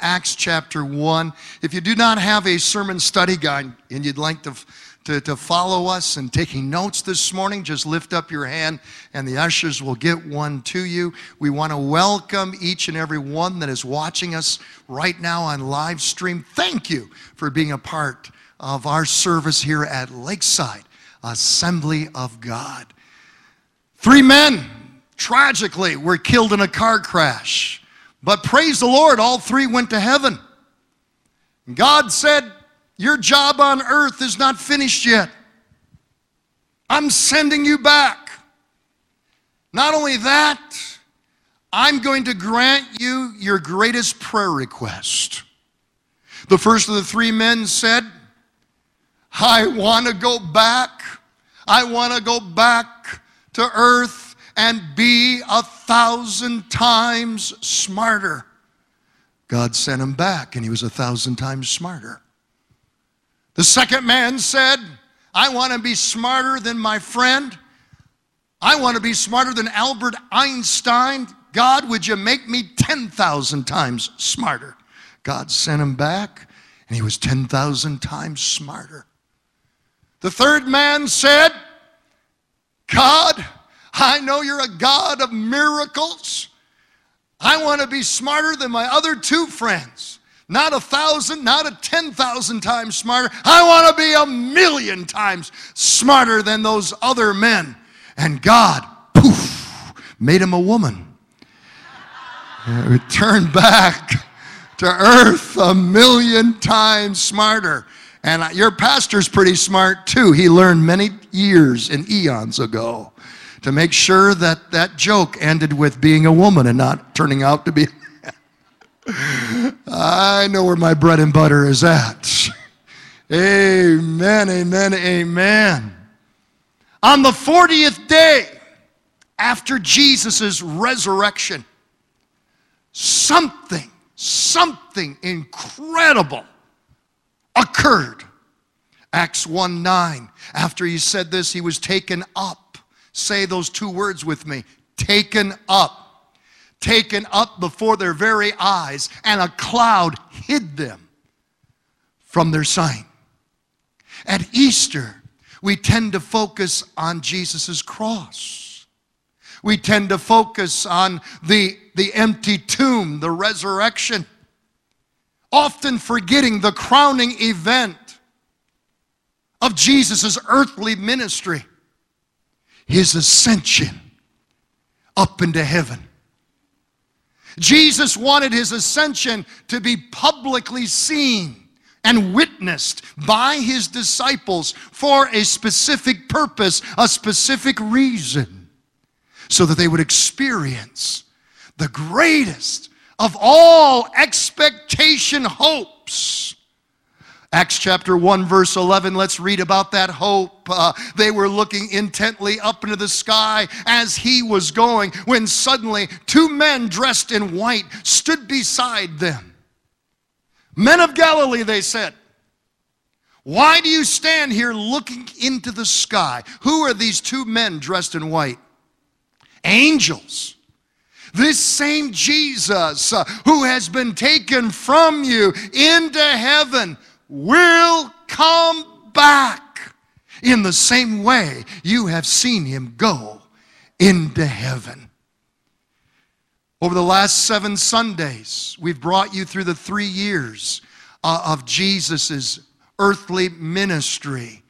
Acts chapter 1. If you do not have a sermon study guide and you'd like to follow us and taking notes this morning, just lift up your hand and the ushers will get one to you. We want to welcome each and every one that is watching us right now on live stream. Thank you for being a part of our service here at Lakeside Assembly of God. 3 men, tragically, were killed in a car crash. But praise the Lord, all 3 went to heaven. God said, your job on earth is not finished yet. I'm sending you back. Not only that, I'm going to grant you your greatest prayer request. The first of the 3 men said, I want to go back. I want to go back to earth and be 1,000 times smarter. God sent him back and he was 1,000 times smarter. The second man said, I want to be smarter than my friend. I want to be smarter than Albert Einstein. God, would you make me 10,000 times smarter? God sent him back and he was 10,000 times smarter. The third man said, God, I know you're a God of miracles. I want to be smarter than my other 2 friends. Not 1,000, not 10,000 times smarter. I want to be 1,000,000 times smarter than those other men. And God, poof, made him a woman. Returned back to earth 1,000,000 times smarter. And your pastor's pretty smart too. He learned many years and eons ago to make sure that that joke ended with being a woman and not turning out to be a man. I know where my bread and butter is at. Amen, amen, amen. On the 40th day after Jesus' resurrection, something incredible occurred. Acts 1:9, after he said this, he was taken up. Say those 2 words with me. Taken up. Taken up before their very eyes, and a cloud hid them from their sight. At Easter, we tend to focus on Jesus' cross. We tend to focus on the empty tomb, the resurrection, often forgetting the crowning event of Jesus' earthly ministry. His ascension up into heaven. Jesus wanted his ascension to be publicly seen and witnessed by his disciples for a specific purpose, a specific reason, so that they would experience the greatest of all expectation hopes. Acts chapter 1, verse 11, let's read about that hope. They were looking intently up into the sky as he was going, when suddenly 2 men dressed in white stood beside them. Men of Galilee, they said, why do you stand here looking into the sky? Who are these 2 men dressed in white? Angels. This same Jesus who has been taken from you into heaven will come back in the same way you have seen him go into heaven. Over the last 7 Sundays, we've brought you through the 3 years of Jesus' earthly ministry.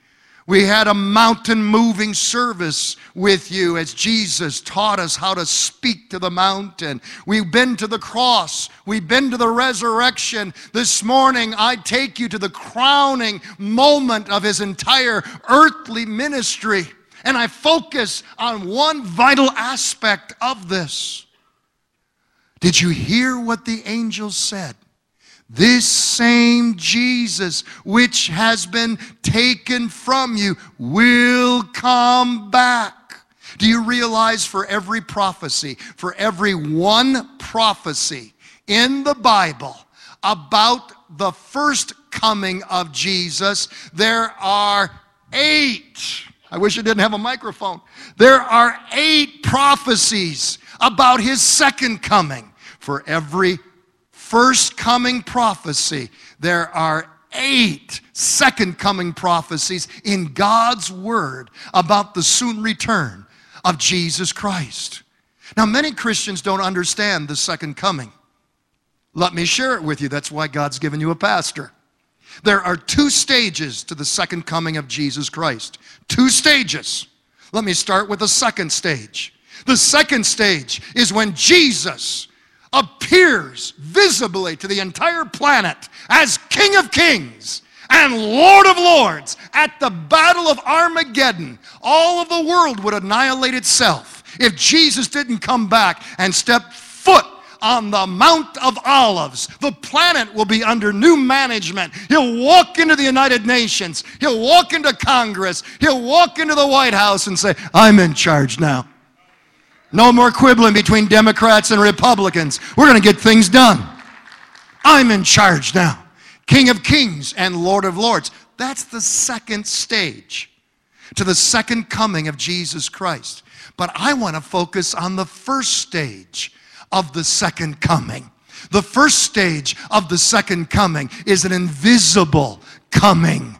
We had a mountain-moving service with you as Jesus taught us how to speak to the mountain. We've been to the cross. We've been to the resurrection. This morning, I take you to the crowning moment of his entire earthly ministry. And I focus on one vital aspect of this. Did you hear what the angels said? This same Jesus, which has been taken from you, will come back. Do you realize for every one prophecy in the Bible about the first coming of Jesus, there are 8. I wish I didn't have a microphone. There are 8 prophecies about his second coming for every first coming prophecy. There are 8 second coming prophecies in God's word about the soon return of Jesus Christ. Now, many Christians don't understand the second coming. Let me share it with you. That's why God's given you a pastor. There are 2 stages to the second coming of Jesus Christ. 2 stages. Let me start with the second stage. The second stage is when Jesus appears visibly to the entire planet as King of Kings and Lord of Lords at the Battle of Armageddon. All of the world would annihilate itself if Jesus didn't come back and step foot on the Mount of Olives. The planet will be under new management. He'll walk into the United Nations. He'll walk into Congress. He'll walk into the White House and say, I'm in charge now. No more quibbling between Democrats and Republicans. We're going to get things done. I'm in charge now. King of Kings and Lord of Lords. That's the second stage to the second coming of Jesus Christ. But I want to focus on the first stage of the second coming. The first stage of the second coming is an invisible coming.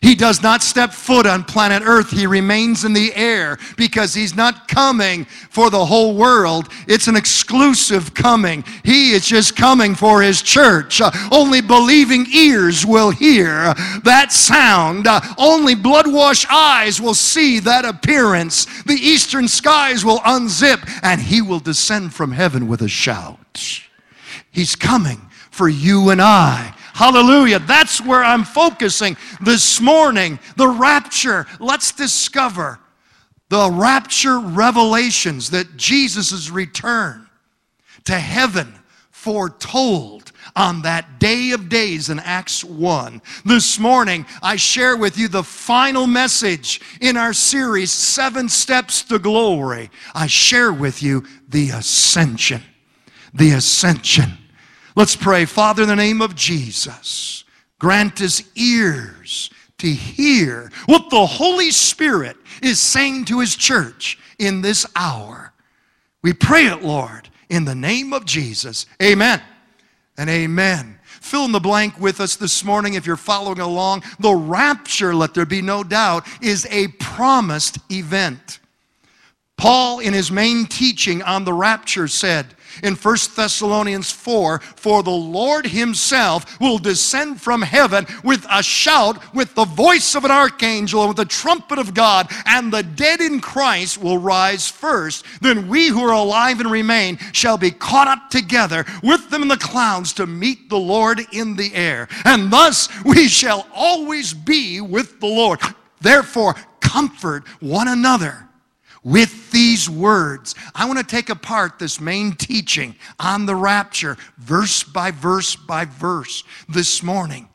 He does not step foot on planet Earth. He remains in the air because he's not coming for the whole world. It's an exclusive coming. He is just coming for his church. Only believing ears will hear that sound. Only blood-washed eyes will see that appearance. The eastern skies will unzip, and he will descend from heaven with a shout. He's coming for you and I. Hallelujah. That's where I'm focusing this morning. The rapture. Let's discover the rapture revelations that Jesus' return to heaven foretold on that day of days in Acts 1. This morning, I share with you the final message in our series, 7 Steps to Glory. I share with you the ascension. The ascension. Let's pray. Father, in the name of Jesus, grant us ears to hear what the Holy Spirit is saying to His church in this hour. We pray it, Lord, in the name of Jesus. Amen and amen. Fill in the blank with us this morning if you're following along. The rapture, let there be no doubt, is a promised event. Paul, in his main teaching on the rapture, said, in 1 Thessalonians 4, for the Lord himself will descend from heaven with a shout, with the voice of an archangel, and with the trumpet of God, and the dead in Christ will rise first. Then we who are alive and remain shall be caught up together with them in the clouds to meet the Lord in the air. And thus we shall always be with the Lord. Therefore, comfort one another with these words. I want to take apart this main teaching on the rapture, verse by verse by verse this morning.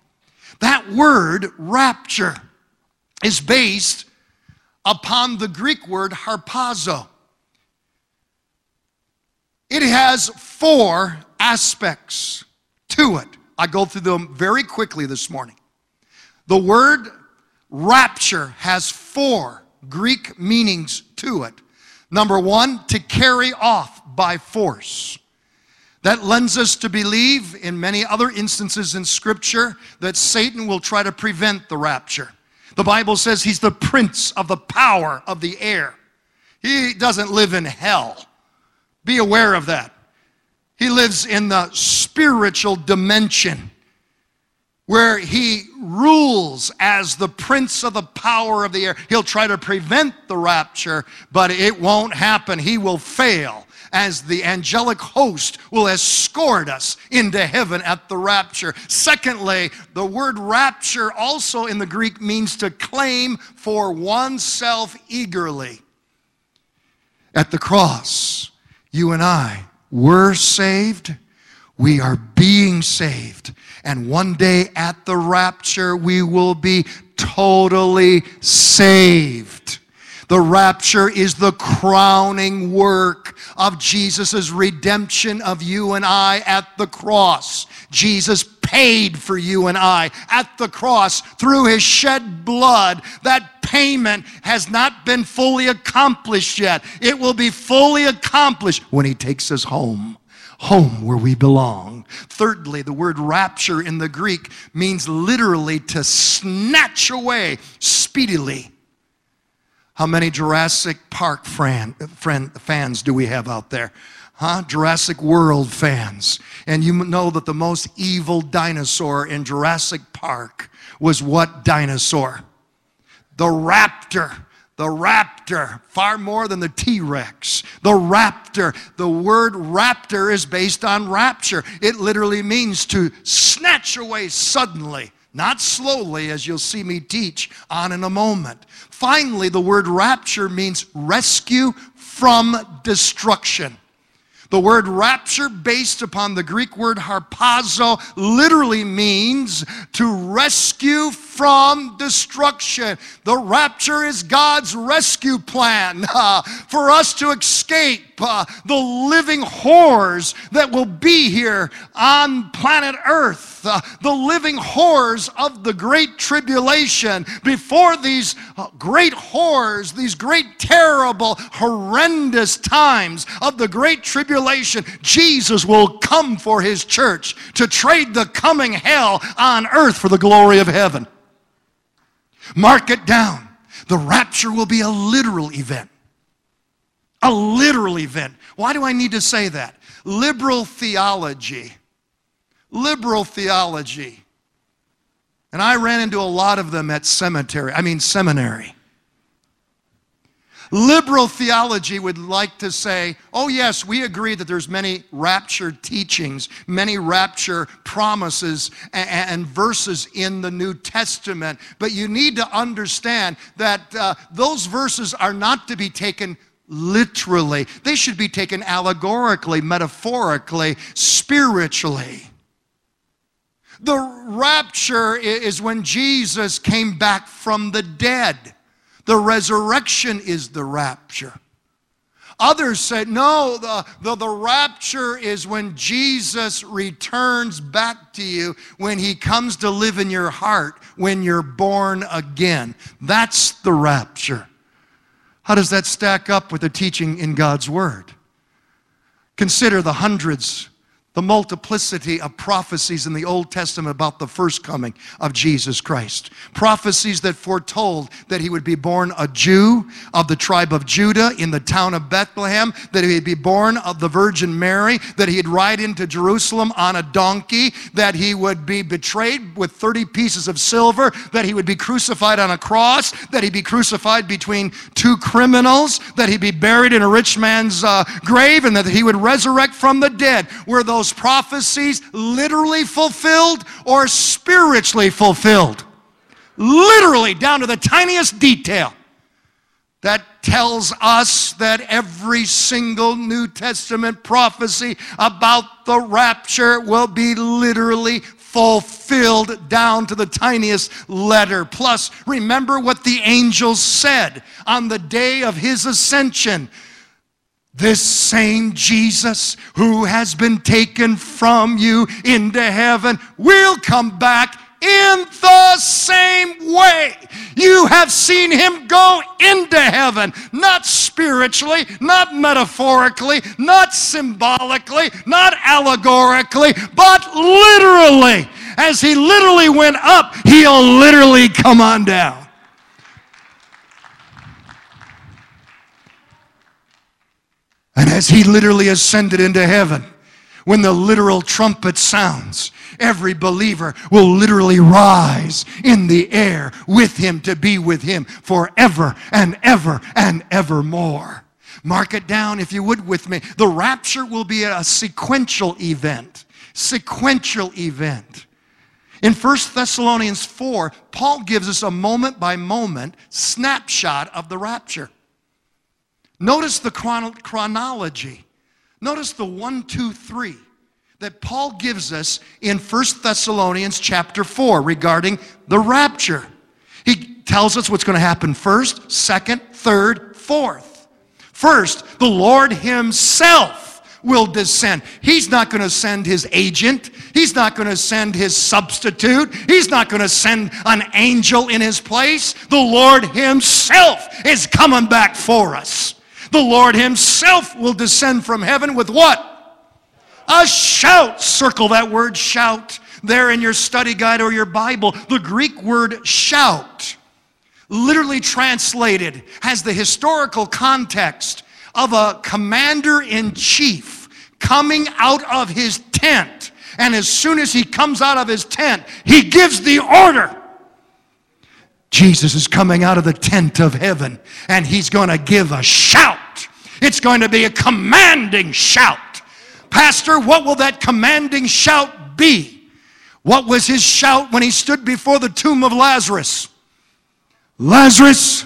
That word, rapture, is based upon the Greek word harpazo. It has 4 aspects to it. I go through them very quickly this morning. The word rapture has 4 Greek meanings to it. Number 1, to carry off by force. That lends us to believe in many other instances in Scripture that Satan will try to prevent the rapture. The Bible says he's the prince of the power of the air. He doesn't live in hell. Be aware of that. He lives in the spiritual dimension, where he rules as the prince of the power of the air. He'll try to prevent the rapture, but it won't happen. He will fail, as the angelic host will escort us into heaven at the rapture. Secondly, the word rapture also in the Greek means to claim for oneself eagerly. At the cross, you and I were saved. We are being saved. And one day at the rapture, we will be totally saved. The rapture is the crowning work of Jesus' redemption of you and I at the cross. Jesus paid for you and I at the cross through his shed blood. That payment has not been fully accomplished yet. It will be fully accomplished when he takes us home. Home where we belong. Thirdly, the word rapture in the Greek means literally to snatch away speedily. How many Jurassic Park fans do we have out there? Huh? Jurassic World fans. And you know that the most evil dinosaur in Jurassic Park was what dinosaur? The raptor. The raptor, far more than the T-Rex. The raptor, the word raptor is based on rapture. It literally means to snatch away suddenly, not slowly, as you'll see me teach on in a moment. Finally, the word rapture means rescue from destruction. The word rapture, based upon the Greek word harpazo, literally means to rescue from destruction. The rapture is God's rescue plan for us to escape the living horrors that will be here on planet Earth, the living horrors of the great tribulation. Before these great horrors, these great terrible, horrendous times of the great tribulation, Jesus will come for his church to trade the coming hell on earth for the glory of heaven. Mark it down. The rapture will be a literal event. A literal event. Why do I need to say that? Liberal theology. And I ran into a lot of them at seminary. Liberal theology would like to say, oh yes, we agree that there's many rapture teachings, many rapture promises and verses in the New Testament, but you need to understand that those verses are not to be taken literally. They should be taken allegorically, metaphorically, spiritually. The rapture is when Jesus came back from the dead. The resurrection is the rapture. Others say, no, the rapture is when Jesus returns back to you, when he comes to live in your heart, when you're born again. That's the rapture. How does that stack up with the teaching in God's Word? Consider the hundreds, the multiplicity of prophecies in the Old Testament about the first coming of Jesus Christ. Prophecies that foretold that he would be born a Jew of the tribe of Judah in the town of Bethlehem, that he would be born of the Virgin Mary, that he'd ride into Jerusalem on a donkey, that he would be betrayed with 30 pieces of silver, that he would be crucified on a cross, that he'd be crucified between two criminals, that he'd be buried in a rich man's grave, and that he would resurrect from the dead. Were those prophecies literally fulfilled or spiritually fulfilled? Literally, down to the tiniest detail. That tells us that every single New Testament prophecy about the rapture will be literally fulfilled down to the tiniest letter. Plus, remember what the angels said on the day of his ascension. This same Jesus who has been taken from you into heaven will come back in the same way. You have seen him go into heaven, not spiritually, not metaphorically, not symbolically, not allegorically, but literally. As he literally went up, he'll literally come on down. And as he literally ascended into heaven, when the literal trumpet sounds, every believer will literally rise in the air with him to be with him forever and ever and evermore. Mark it down, if you would, with me. The rapture will be a sequential event. Sequential event. In 1 Thessalonians 4, Paul gives us a moment-by-moment snapshot of the rapture. Notice the chronology. Notice the 1, 2, 3 that Paul gives us in 1 Thessalonians chapter 4 regarding the rapture. He tells us what's going to happen first, second, third, fourth. First, the Lord himself will descend. He's not going to send his agent. He's not going to send his substitute. He's not going to send an angel in his place. The Lord himself is coming back for us. The Lord himself will descend from heaven with what? A shout. Circle that word shout there in your study guide or your Bible. The Greek word shout, literally translated, has the historical context of a commander-in-chief coming out of his tent. And as soon as he comes out of his tent, he gives the order. Jesus is coming out of the tent of heaven, and he's going to give a shout. It's going to be a commanding shout. Pastor, what will that commanding shout be? What was his shout when he stood before the tomb of Lazarus? Lazarus,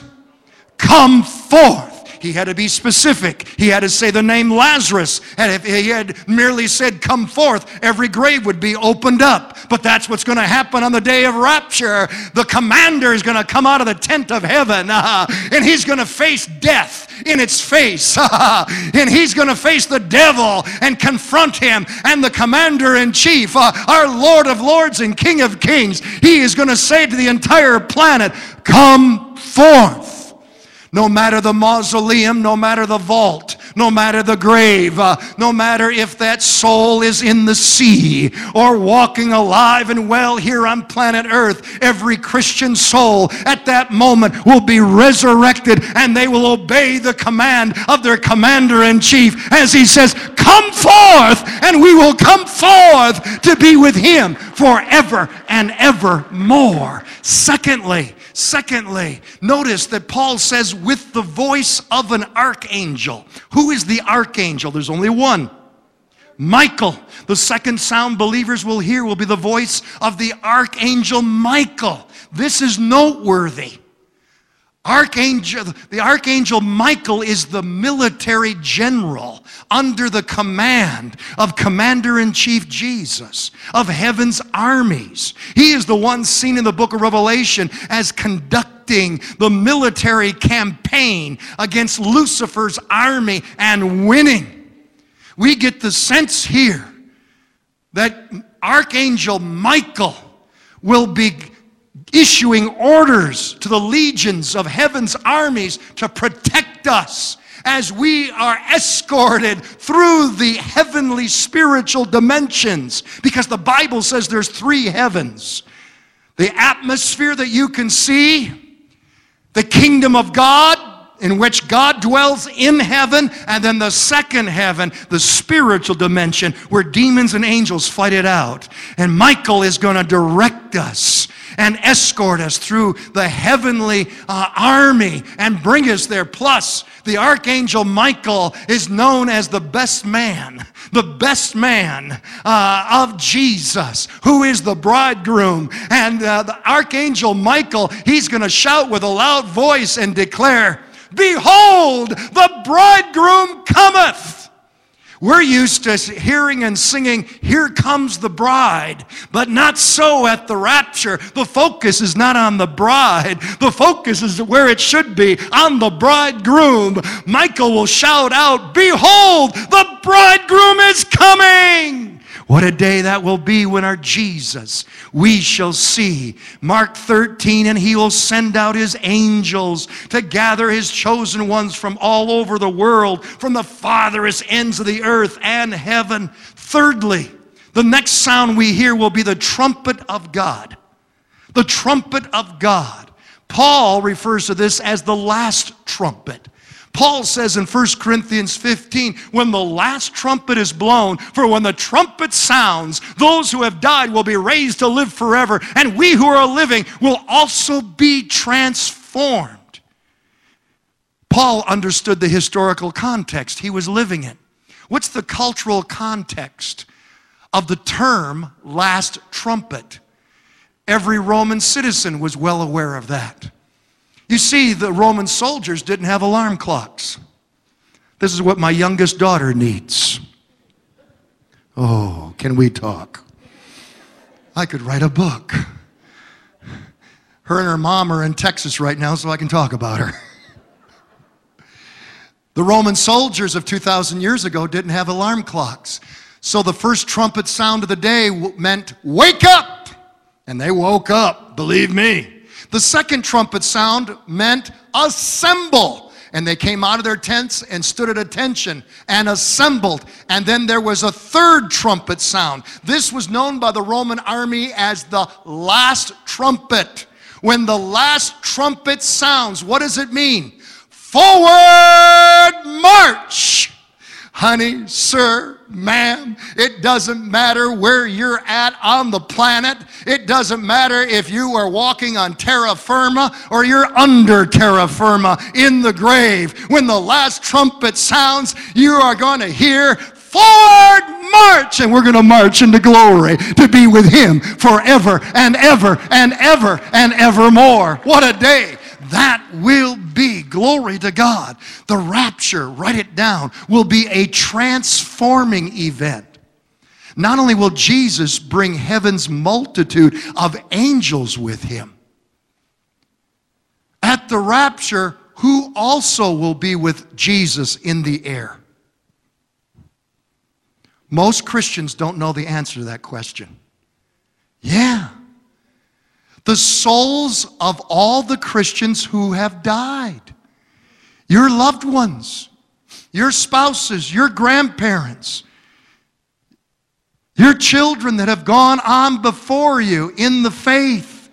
come forth. He had to be specific. He had to say the name Lazarus. And if he had merely said, come forth, every grave would be opened up. But that's what's going to happen on the day of rapture. The commander is going to come out of the tent of heaven. And he's going to face death in its face. And he's going to face the devil and confront him. And the commander-in-chief, our Lord of Lords and King of Kings, he is going to say to the entire planet, come forth. No matter the mausoleum, no matter the vault, no matter the grave, no matter if that soul is in the sea or walking alive and well here on planet Earth, every Christian soul at that moment will be resurrected, and they will obey the command of their commander-in-chief as he says, come forth, and we will come forth to be with him forever and evermore. Secondly, notice that Paul says, with the voice of an archangel. Who is the archangel? There's only one. Michael. The second sound believers will hear will be the voice of the archangel Michael. This is noteworthy. The archangel Michael is the military general under the command of Commander-in-Chief Jesus, of heaven's armies. He is the one seen in the book of Revelation as conducting the military campaign against Lucifer's army and winning. We get the sense here that Archangel Michael will be issuing orders to the legions of heaven's armies to protect us as we are escorted through the heavenly spiritual dimensions, because the Bible says there's three heavens: the atmosphere that you can see, the kingdom of God in which God dwells in heaven, and then the second heaven, the spiritual dimension where demons and angels fight it out. And Michael is going to direct us and escort us through the heavenly army and bring us there. Plus, the Archangel Michael is known as the best man of Jesus, who is the bridegroom. And the Archangel Michael, he's going to shout with a loud voice and declare, behold, the bridegroom cometh. We're used to hearing and singing, here comes the bride, but not so at the rapture. The focus is not on the bride. The focus is where it should be, on the bridegroom. Michael will shout out, behold, the bridegroom is coming. What a day that will be when our Jesus we shall see. Mark 13, and he will send out his angels to gather his chosen ones from all over the world, from the farthest ends of the earth and heaven. Thirdly, the next sound we hear will be the trumpet of God. The trumpet of God. Paul refers to this as the last trumpet. Paul says in 1 Corinthians 15, when the last trumpet is blown, for when the trumpet sounds, those who have died will be raised to live forever, and we who are living will also be transformed. Paul understood the historical context he was living in. What's the cultural context of the term last trumpet? Every Roman citizen was well aware of that. You see, the Roman soldiers didn't have alarm clocks. This is what my youngest daughter needs. Oh, can we talk? I could write a book. Her and her mom are in Texas right now, so I can talk about her. The Roman soldiers of 2,000 years ago didn't have alarm clocks. So the first trumpet sound of the day meant, wake up! And they woke up, believe me. The second trumpet sound meant assemble. And they came out of their tents and stood at attention and assembled. And then there was a third trumpet sound. This was known by the Roman army as the last trumpet. When the last trumpet sounds, what does it mean? Forward march! Honey, sir, ma'am, it doesn't matter where you're at on the planet. It doesn't matter if you are walking on terra firma or you're under terra firma in the grave. When the last trumpet sounds, you are going to hear forward march, and we're going to march into glory to be with him forever and ever and ever and evermore. What a day! That will be, glory to God. The rapture, write it down, will be a transforming event. Not only will Jesus bring heaven's multitude of angels with him, at the rapture, who also will be with Jesus in the air? Most Christians don't know the answer to that question. Yeah. The souls of all the Christians who have died. Your loved ones, your spouses, your grandparents, your children that have gone on before you in the faith.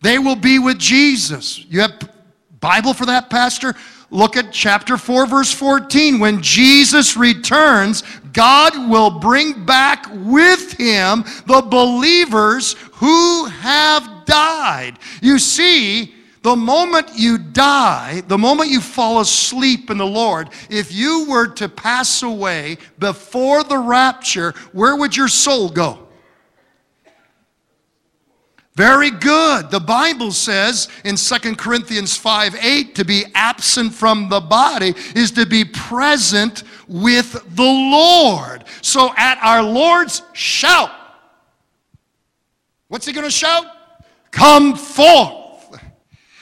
They will be with Jesus. You have Bible for that, Pastor? Look at chapter 4, verse 14. When Jesus returns, God will bring back with him the believers who have died. You see, the moment you die, the moment you fall asleep in the Lord, if you were to pass away before the rapture, where would your soul go? Very good. The Bible says in 2 Corinthians 5:8, to be absent from the body is to be present with the Lord. So at our Lord's shout, what's he going to shout? Come forth.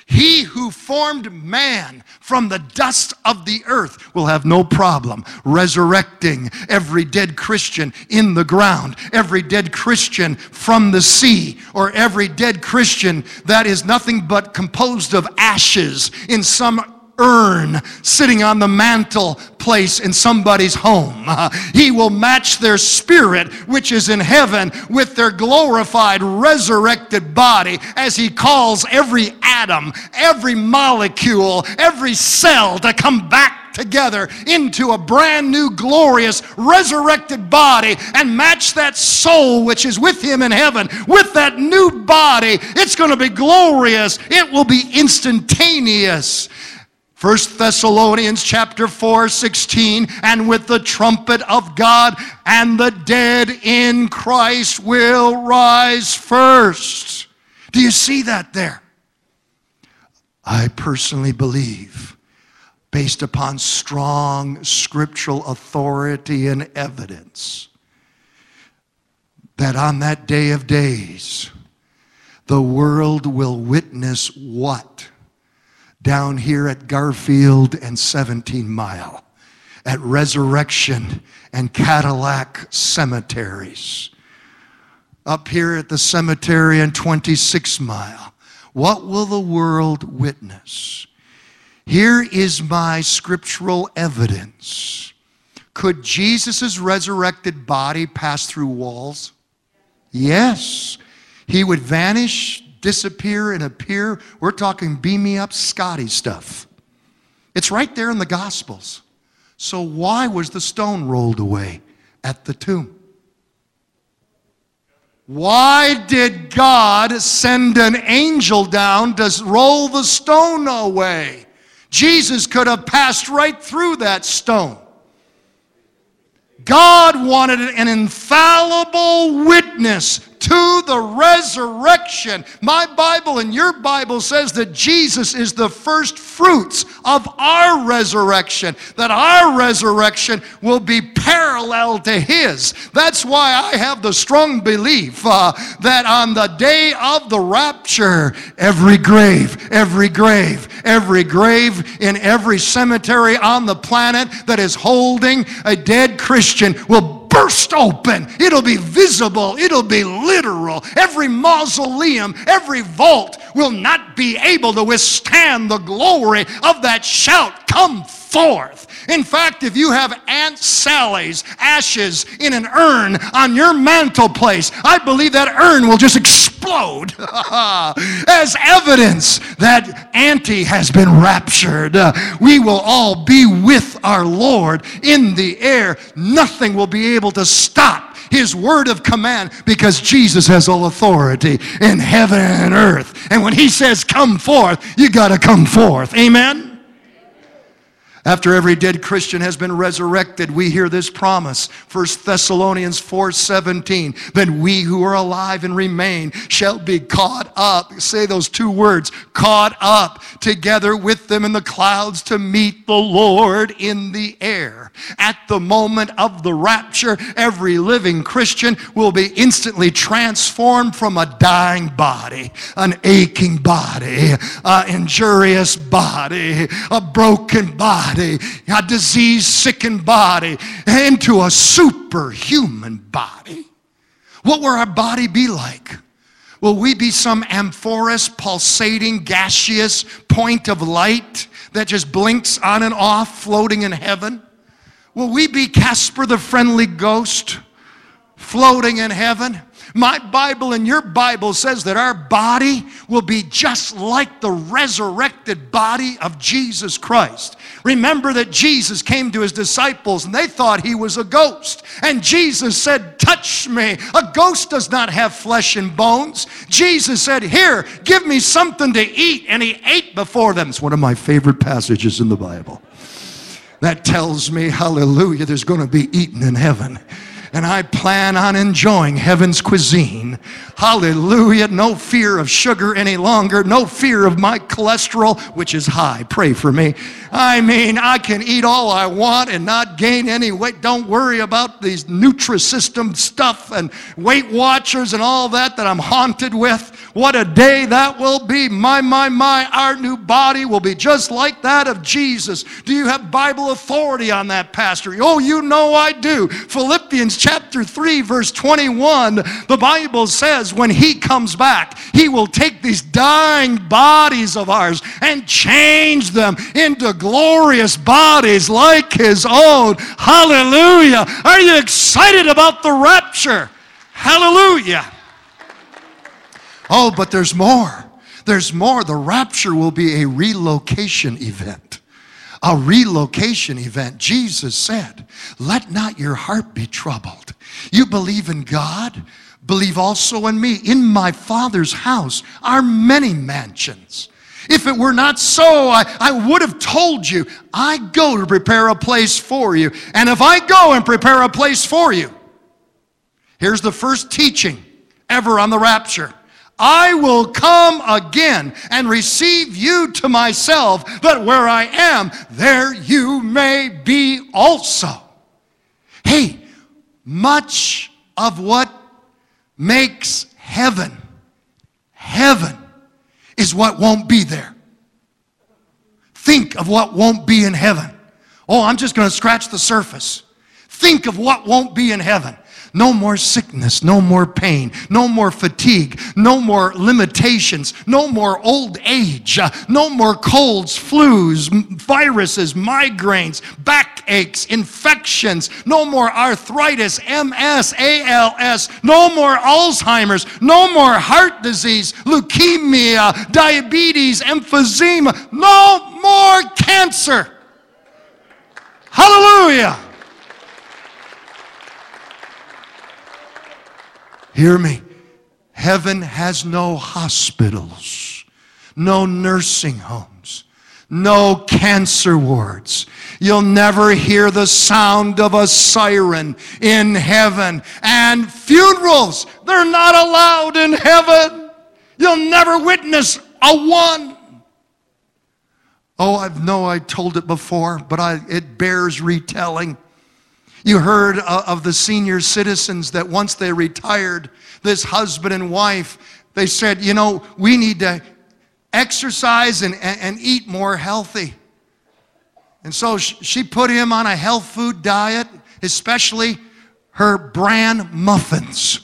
He who formed man from the dust of the earth will have no problem resurrecting every dead Christian in the ground, every dead Christian from the sea, or every dead Christian that is nothing but composed of ashes in some urn sitting on the mantel place in somebody's home. He will match their spirit, which is in heaven, with their glorified, resurrected body as he calls every atom, every molecule, every cell to come back together into a brand new, glorious, resurrected body and match that soul which is with him in heaven with that new body. It's going to be glorious. It will be instantaneous. First Thessalonians chapter 4:16, and with the trumpet of God, and the dead in Christ will rise first. Do you see that there? I personally believe, based upon strong scriptural authority and evidence, that on that day of days, the world will witness what? Down here at Garfield and 17 Mile, at Resurrection and Cadillac cemeteries, up here at the cemetery and 26 Mile. What will the world witness? Here is my scriptural evidence. Could Jesus' resurrected body pass through walls? Yes. He would vanish, disappear, and appear. We're talking beam me up Scotty stuff. It's right there in the Gospels. So why was the stone rolled away at the tomb? Why did God send an angel down to roll the stone away? Jesus could have passed right through that stone. God wanted an infallible witness to the resurrection. My Bible and your Bible says that Jesus is the first fruits of our resurrection, that our resurrection will be parallel to his. That's why I have the strong belief that on the day of the rapture, every grave in every cemetery on the planet that is holding a dead Christian will burst open. It'll be visible. It'll be literal. Every mausoleum, every vault will not be able to withstand the glory of that shout, come forth. In fact, if you have Aunt Sally's ashes in an urn on your mantelpiece, I believe that urn will just explode as evidence that Auntie has been raptured. We will all be with our Lord in the air. Nothing will be able to stop His word of command, because Jesus has all authority in heaven and earth. And when He says, come forth, you got to come forth. Amen? After every dead Christian has been resurrected, we hear this promise, 1 Thessalonians 4:17, then we who are alive and remain shall be caught up, say those two words, caught up, together with them in the clouds to meet the Lord in the air. At the moment of the rapture, every living Christian will be instantly transformed from a dying body, an aching body, an injurious body, a broken body, a disease-sickened body, into a superhuman body. What will our body be like? Will we be some amorphous, pulsating, gaseous point of light that just blinks on and off, floating in heaven? Will we be Casper the Friendly Ghost, floating in heaven? My Bible and your Bible says that our body will be just like the resurrected body of Jesus Christ. Remember that Jesus came to His disciples and they thought He was a ghost. And Jesus said, touch me. A ghost does not have flesh and bones. Jesus said, here, give me something to eat. And He ate before them. It's one of my favorite passages in the Bible. That tells me, hallelujah, there's going to be eating in heaven. And I plan on enjoying heaven's cuisine. Hallelujah. No fear of sugar any longer. No fear of my cholesterol, which is high. Pray for me. I mean, I can eat all I want and not gain any weight. Don't worry about these Nutrisystem stuff and Weight Watchers and all that I'm haunted with. What a day that will be. My. Our new body will be just like that of Jesus. Do you have Bible authority on that, Pastor? Oh, you know I do. Philippians chapter 3, verse 21, the Bible says when He comes back, He will take these dying bodies of ours and change them into glorious bodies like His own. Hallelujah. Are you excited about the rapture? Hallelujah. Oh, but there's more. There's more. The rapture will be a relocation event. A relocation event. Jesus said, let not your heart be troubled. You believe in God, believe also in me. In my Father's house are many mansions. If it were not so, I would have told you, I go to prepare a place for you. And if I go and prepare a place for you, here's the first teaching ever on the rapture. I will come again and receive you to myself, that where I am, there you may be also. Hey, much of what makes heaven, heaven is what won't be there. Think of what won't be in heaven. Oh, I'm just going to scratch the surface. Think of what won't be in heaven. No more sickness, no more pain, no more fatigue, no more limitations, no more old age, no more colds, flus, viruses, migraines, backaches, infections, no more arthritis, MS, ALS, no more Alzheimer's, no more heart disease, leukemia, diabetes, emphysema, no more cancer. Hallelujah. Hear me. Heaven has no hospitals, no nursing homes, no cancer wards. You'll never hear the sound of a siren in heaven. And funerals, they're not allowed in heaven. You'll never witness a one. Oh, I know I told it before, but it bears retelling. You heard of the senior citizens that once they retired, this husband and wife, they said, you know, we need to exercise and eat more healthy. And so she put him on a health food diet, especially her bran muffins.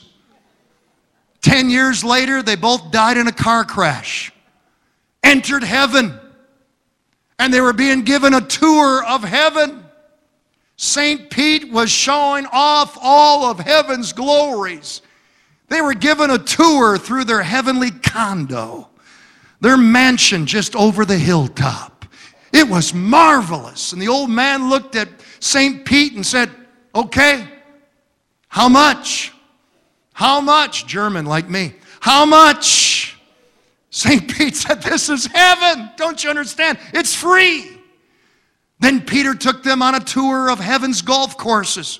10 years later, they both died in a car crash, entered heaven, and they were being given a tour of heaven. St. Pete was showing off all of heaven's glories. They were given a tour through their heavenly condo, their mansion just over the hilltop. It was marvelous. And the old man looked at St. Pete and said, "Okay, how much? How much?" German like me. "How much?" St. Pete said, "This is heaven. Don't you understand? It's free." Then Peter took them on a tour of heaven's golf courses.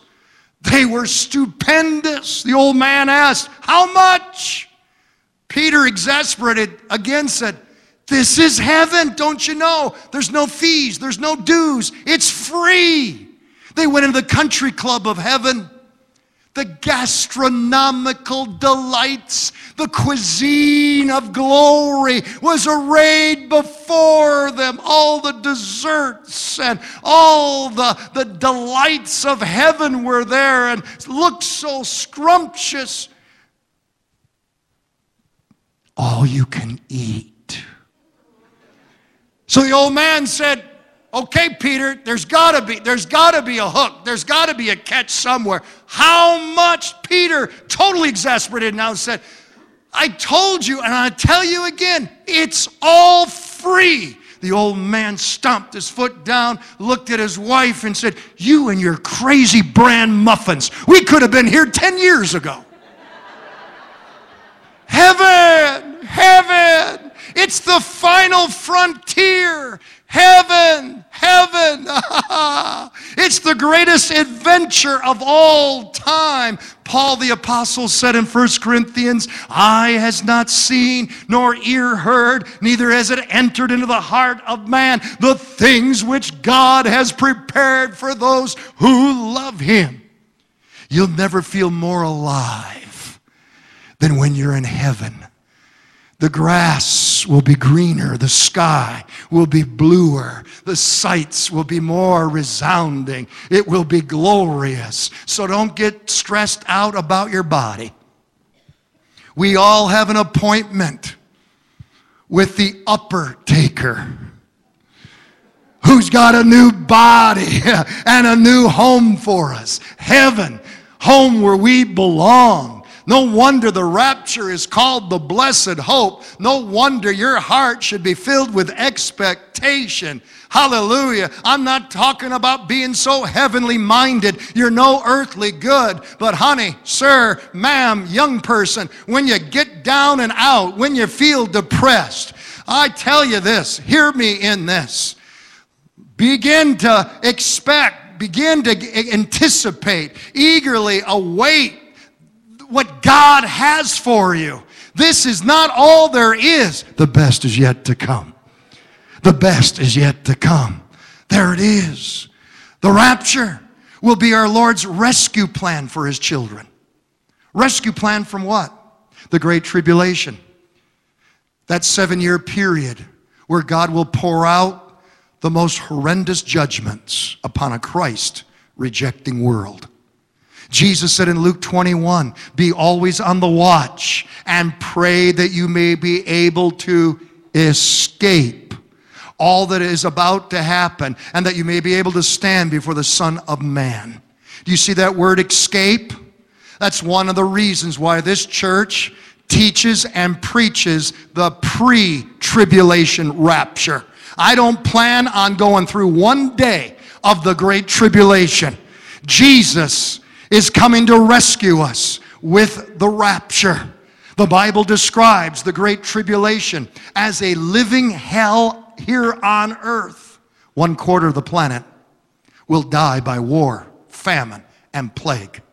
They were stupendous. The old man asked, "How much?" Peter, exasperated, again said, "This is heaven. Don't you know? There's no fees. There's no dues. It's free." They went into the country club of heaven. The gastronomical delights, the cuisine of glory was arrayed before them. All the desserts and all the delights of heaven were there and looked so scrumptious. All you can eat. So the old man said, "Okay, Peter, there's got to be a hook. There's got to be a catch somewhere. How much?" Peter, totally exasperated now, said, "I told you, and I tell you again, it's all free." The old man stomped his foot down, looked at his wife, and said, "You and your crazy bran muffins. We could have been here 10 years ago." Heaven, heaven, it's the final frontier. Heaven, heaven, it's the greatest adventure of all time. Paul the Apostle said in 1 Corinthians, "Eye has not seen, nor ear heard, neither has it entered into the heart of man, the things which God has prepared for those who love Him." You'll never feel more alive than when you're in heaven. The grass will be greener, the sky will be bluer, the sights will be more resounding. It will be glorious. So don't get stressed out about your body. We all have an appointment with the upper taker, who's got a new body and a new home for us. Heaven, home where we belong. No wonder the rapture is called the blessed hope. No wonder your heart should be filled with expectation. Hallelujah. I'm not talking about being so heavenly minded you're no earthly good. But honey, sir, ma'am, young person, when you get down and out, when you feel depressed, I tell you this, hear me in this. Begin to expect, begin to anticipate, eagerly await what God has for you. This is not all there is. The best is yet to come. The best is yet to come. There it is. The rapture will be our Lord's rescue plan for His children. Rescue plan from what? The Great Tribulation. That 7-year period where God will pour out the most horrendous judgments upon a Christ-rejecting world. Jesus said in Luke 21, "Be always on the watch and pray that you may be able to escape all that is about to happen and that you may be able to stand before the Son of Man." Do you see that word escape? That's one of the reasons why this church teaches and preaches the pre-tribulation rapture. I don't plan on going through one day of the Great Tribulation. Jesus is coming to rescue us with the rapture. The Bible describes the Great Tribulation as a living hell here on earth. 1/4 of the planet will die by war, famine, and plague.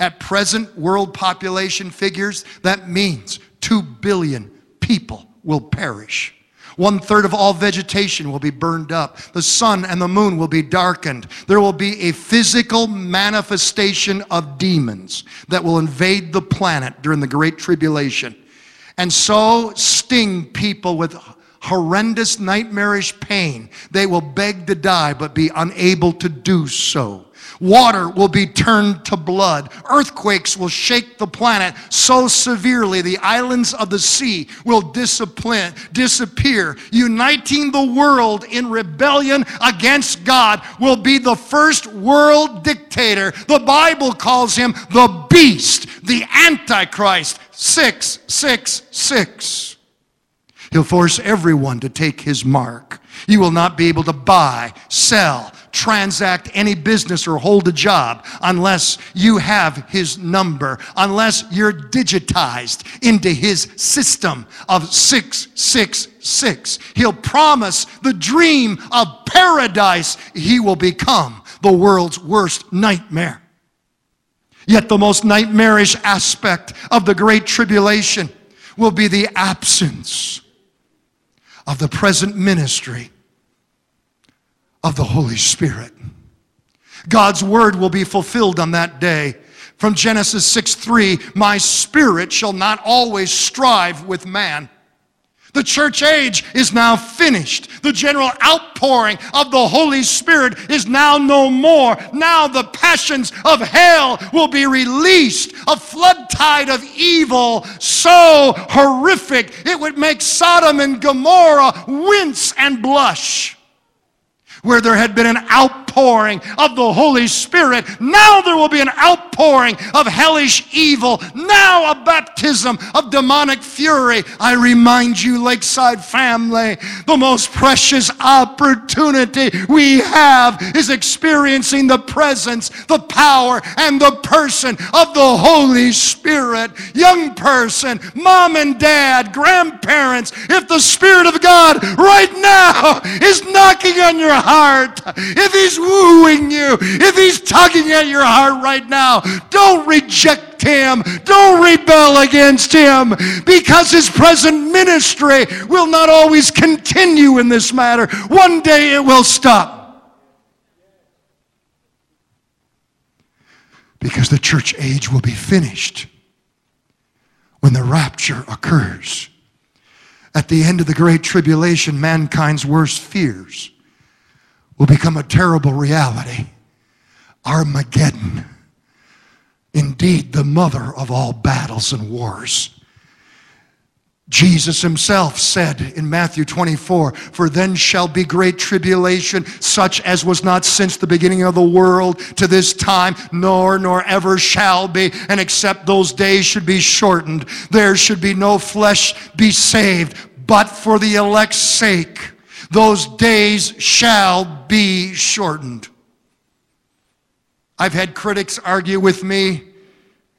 At present world population figures, that means 2 billion people will perish. 1/3 of all vegetation will be burned up. The sun and the moon will be darkened. There will be a physical manifestation of demons that will invade the planet during the Great Tribulation and so sting people with horrendous, nightmarish pain. They will beg to die but be unable to do so. Water will be turned to blood. Earthquakes will shake the planet so severely the islands of the sea will disappear. Uniting the world in rebellion against God will be the first world dictator. The Bible calls him the beast, the Antichrist. 666. He'll force everyone to take his mark. You will not be able to buy, sell, transact any business or hold a job unless you have his number, unless you're digitized into his system of 666. He'll promise the dream of paradise. He will become the world's worst nightmare. Yet the most nightmarish aspect of the Great Tribulation will be the absence of the present ministry of the Holy Spirit. God's word will be fulfilled on that day. From Genesis 6:3, my spirit shall not always strive with man. The church age is now finished. The general outpouring of the Holy Spirit is now no more. Now the passions of hell will be released. A flood tide of evil so horrific it would make Sodom and Gomorrah wince and blush. Where there had been an outpouring of the Holy Spirit, now there will be an outpouring of hellish evil, now a baptism of demonic fury. I remind you, Lakeside family, the most precious opportunity we have is experiencing the presence, the power, and the person of the Holy Spirit. Young person, mom and dad, grandparents, if the Spirit of God right now is knocking on your house, if he's wooing you, if he's tugging at your heart right now, don't reject him. Don't rebel against him, because his present ministry will not always continue in this matter. One day it will stop. Because the church age will be finished when the rapture occurs. At the end of the Great Tribulation, mankind's worst fears will become a terrible reality. Armageddon. Indeed, the mother of all battles and wars. Jesus himself said in Matthew 24, for then shall be great tribulation, such as was not since the beginning of the world to this time, nor ever shall be, and except those days should be shortened, there should be no flesh be saved, but for the elect's sake. Those days shall be shortened. I've had critics argue with me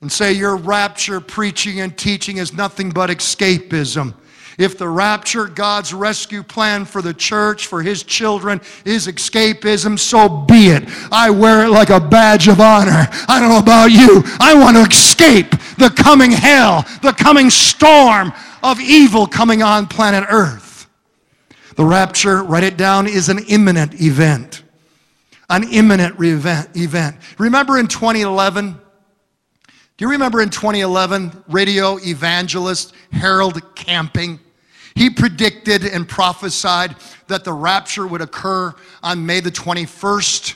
and say your rapture preaching and teaching is nothing but escapism. If the rapture, God's rescue plan for the church, for his children, is escapism, so be it. I wear it like a badge of honor. I don't know about you. I want to escape the coming hell, the coming storm of evil coming on planet Earth. The rapture, write it down, is an imminent event. An imminent event. Remember in 2011? Do you remember in 2011, radio evangelist Harold Camping? He predicted and prophesied that the rapture would occur on May the 21st,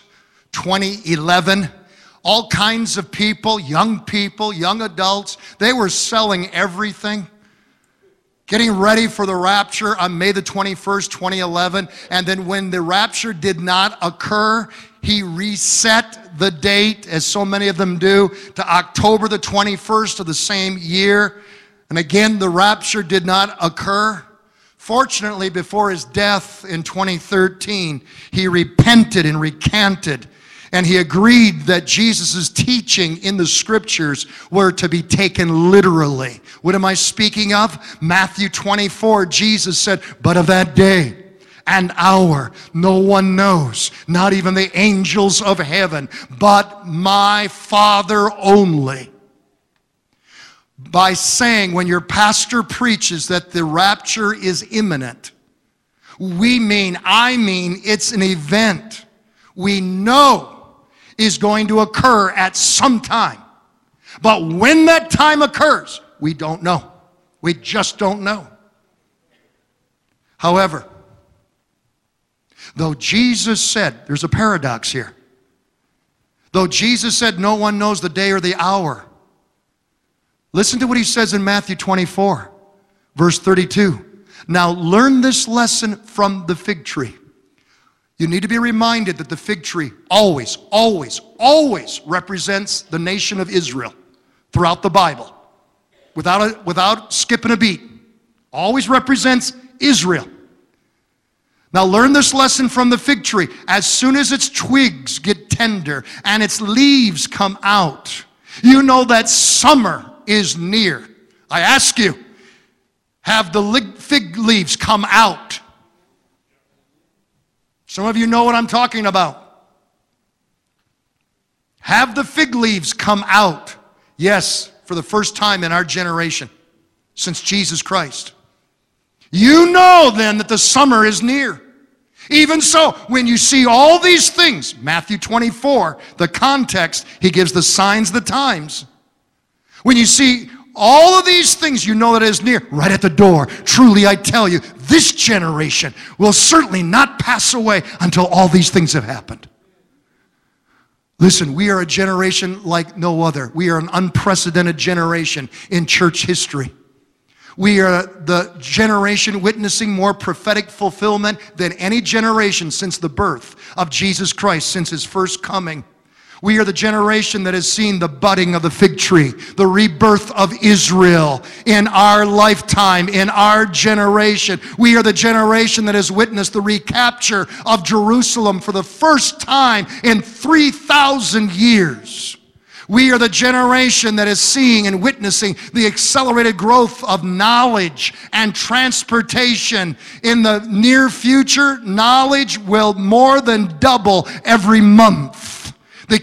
2011. All kinds of people, young adults, they were selling everything, getting ready for the rapture on May the 21st, 2011. And then when the rapture did not occur, he reset the date, as so many of them do, to October the 21st of the same year. And again, the rapture did not occur. Fortunately, before his death in 2013, he repented and recanted. And he agreed that Jesus' teaching in the scriptures were to be taken literally. What am I speaking of? Matthew 24, Jesus said, but of that day and hour no one knows, not even the angels of heaven, but my Father only. By saying when your pastor preaches that the rapture is imminent, I mean it's an event we know is going to occur at some time. But when that time occurs, we don't know. We just don't know. However, though Jesus said, there's a paradox here, Though Jesus said no one knows the day or the hour, listen to what he says in Matthew 24, verse 32. Now learn this lesson from the fig tree. You need to be reminded that the fig tree always, always, always represents the nation of Israel throughout the Bible. Without skipping a beat. Always represents Israel. Now learn this lesson from the fig tree. As soon as its twigs get tender and its leaves come out, you know that summer is near. I ask you, have the fig leaves come out? Some of you know what I'm talking about. Have the fig leaves come out? Yes, for the first time in our generation, since Jesus Christ. You know then that the summer is near. Even so, when you see all these things, Matthew 24, the context, he gives the signs, the times. When you see all of these things, you know that it is near, right at the door. Truly, I tell you, this generation will certainly not pass away until all these things have happened. Listen, we are a generation like no other. We are an unprecedented generation in church history. We are the generation witnessing more prophetic fulfillment than any generation since the birth of Jesus Christ, since his first coming. We are the generation that has seen the budding of the fig tree, the rebirth of Israel in our lifetime, in our generation. We are the generation that has witnessed the recapture of Jerusalem for the first time in 3,000 years. We are the generation that is seeing and witnessing the accelerated growth of knowledge and transportation. In the near future, knowledge will more than double every month. The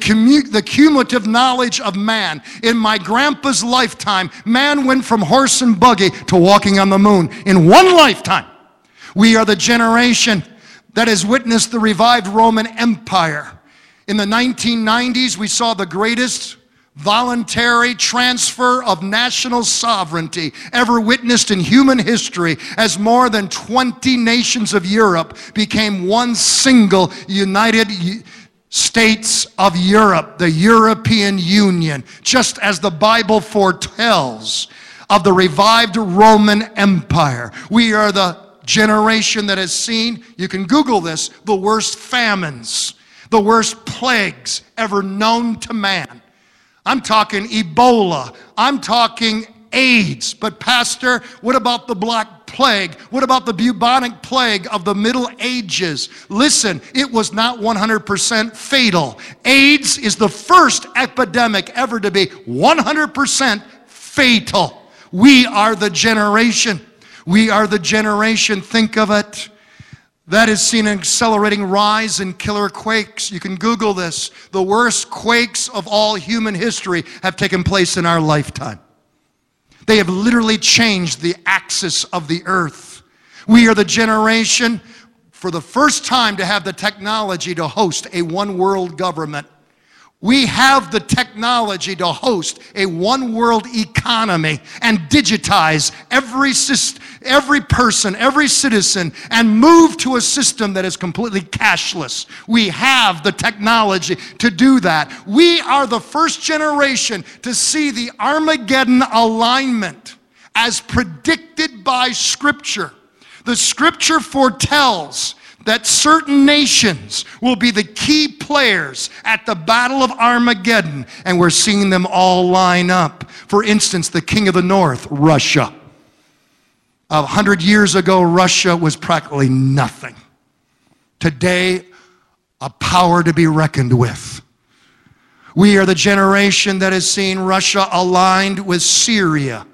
cumulative knowledge of man. In my grandpa's lifetime, man went from horse and buggy to walking on the moon in one lifetime. We are the generation that has witnessed the revived Roman Empire. In the 1990s, we saw the greatest voluntary transfer of national sovereignty ever witnessed in human history, as more than 20 nations of Europe became one single united States of Europe, the European Union, just as the Bible foretells of the revived Roman Empire. We are the generation that has seen, you can Google this, the worst famines, the worst plagues ever known to man. I'm talking Ebola, I'm talking AIDS. But Pastor, what about the Black Plague? What about the bubonic plague of the Middle Ages? Listen, it was not 100% fatal. AIDS is the first epidemic ever to be 100% fatal. We are the generation. We are the generation, think of it, that has seen an accelerating rise in killer quakes. You can Google this. The worst quakes of all human history have taken place in our lifetime. They have literally changed the axis of the earth. We are the generation, for the first time, to have the technology to host a one-world government. We have the technology to host a one-world economy and digitize every person, every citizen, and move to a system that is completely cashless. We have the technology to do that. We are the first generation to see the Armageddon alignment as predicted by Scripture. The Scripture foretells that certain nations will be the key players at the Battle of Armageddon, and we're seeing them all line up. For instance, the king of the north, Russia. 100 years ago, Russia was practically nothing. Today, a power to be reckoned with. We are the generation that has seen Russia aligned with Syria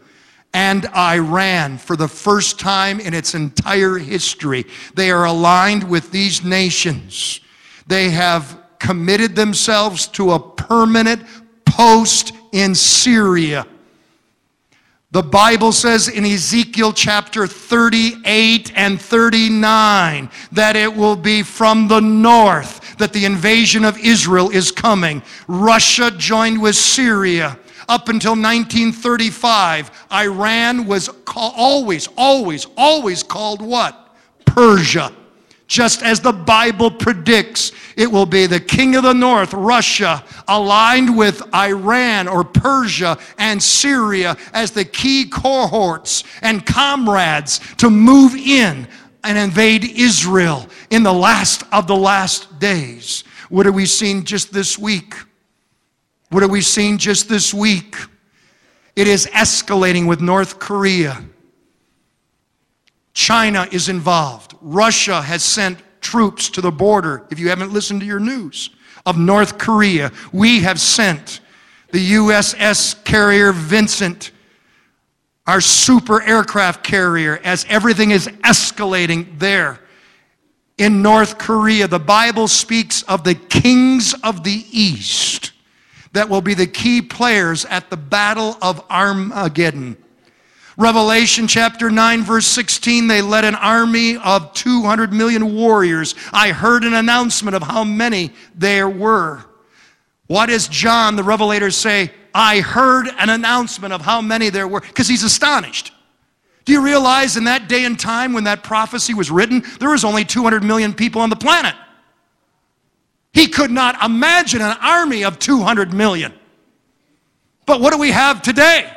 and Iran for the first time in its entire history. They are aligned with these nations. They have committed themselves to a permanent post in Syria. The Bible says in Ezekiel chapter 38 and 39 that it will be from the north that the invasion of Israel is coming. Russia joined with Syria. Up until 1935, Iran was always called what? Persia. just as the Bible predicts. It will be the king of the north, Russia, aligned with Iran or Persia and Syria as the key cohorts and comrades to move in and invade Israel in the last of the last days. What are we seeing just this week? What are we seeing just this week? It is escalating with North Korea. China is involved. Russia has sent troops to the border, if you haven't listened to your news, of North Korea. We have sent the USS carrier Vincent, our super aircraft carrier, as everything is escalating there in North Korea. The Bible speaks of the kings of the East that will be the key players at the Battle of Armageddon. Revelation chapter 9, verse 16, they led an army of 200 million warriors. I heard an announcement of how many there were. What does John the Revelator say? I heard an announcement of how many there were, because he's astonished. Do you realize in that day and time when that prophecy was written, there was only 200 million people on the planet? He could not imagine an army of 200 million. But what do we have today?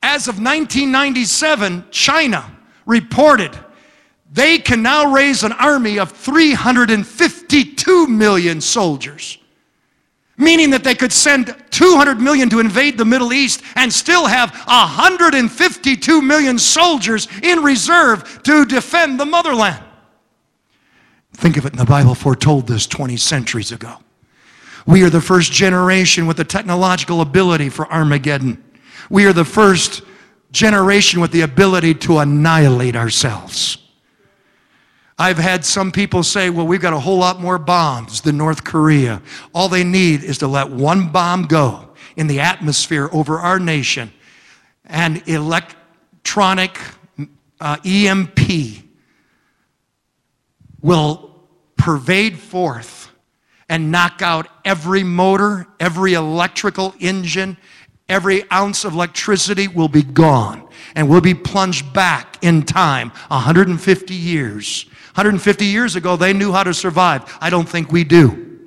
As of 1997, China reported they can now raise an army of 352 million soldiers, meaning that they could send 200 million to invade the Middle East and still have 152 million soldiers in reserve to defend the motherland. Think of it, in the Bible foretold this 20 centuries ago. We are the first generation with the technological ability for Armageddon. We are the first generation with the ability to annihilate ourselves. I've had some people say, well, we've got a whole lot more bombs than North Korea. All they need is to let one bomb go in the atmosphere over our nation, and electronic EMP will pervade forth and knock out every motor, every electrical engine. Every ounce of electricity will be gone, and we'll be plunged back in time 150 years. 150 years ago, they knew how to survive. I don't think we do.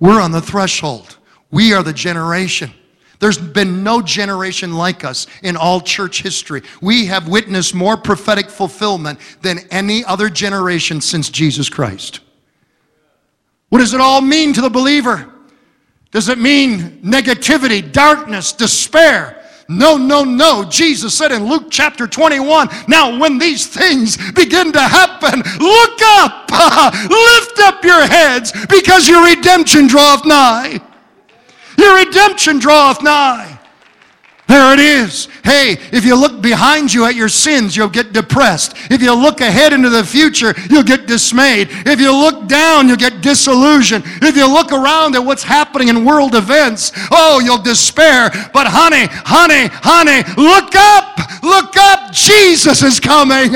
We're on the threshold. We are the generation. There's been no generation like us in all church history. We have witnessed more prophetic fulfillment than any other generation since Jesus Christ. What does it all mean to the believer? Does it mean negativity, darkness, despair? No, no, no. Jesus said in Luke chapter 21, now when these things begin to happen, look up, lift up your heads, because your redemption draweth nigh. Your redemption draweth nigh. There it is. Hey, if you look behind you at your sins, you'll get depressed. If you look ahead into the future, you'll get dismayed. If you look down, you'll get disillusioned. If you look around at what's happening in world events, oh, you'll despair. But honey, honey, honey, look up, look up. Jesus is coming.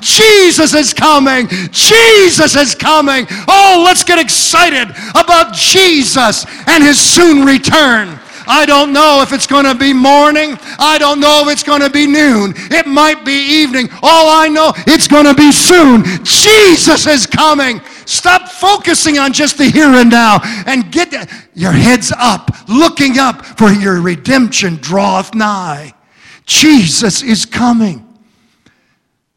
Jesus is coming. Jesus is coming. Oh, let's get excited about Jesus and his soon return. I don't know if it's going to be morning. I don't know if it's going to be noon. It might be evening. All I know, it's going to be soon. Jesus is coming. Stop focusing on just the here and now and get your heads up, looking up, for your redemption draweth nigh. Jesus is coming.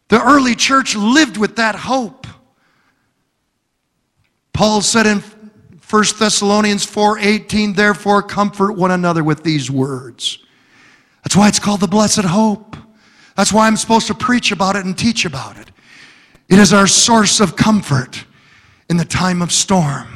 The early church lived with that hope. Paul said in 1 Thessalonians 4:18, therefore comfort one another with these words. That's why it's called the blessed hope. That's why I'm supposed to preach about it and teach about it. It is our source of comfort in the time of storm.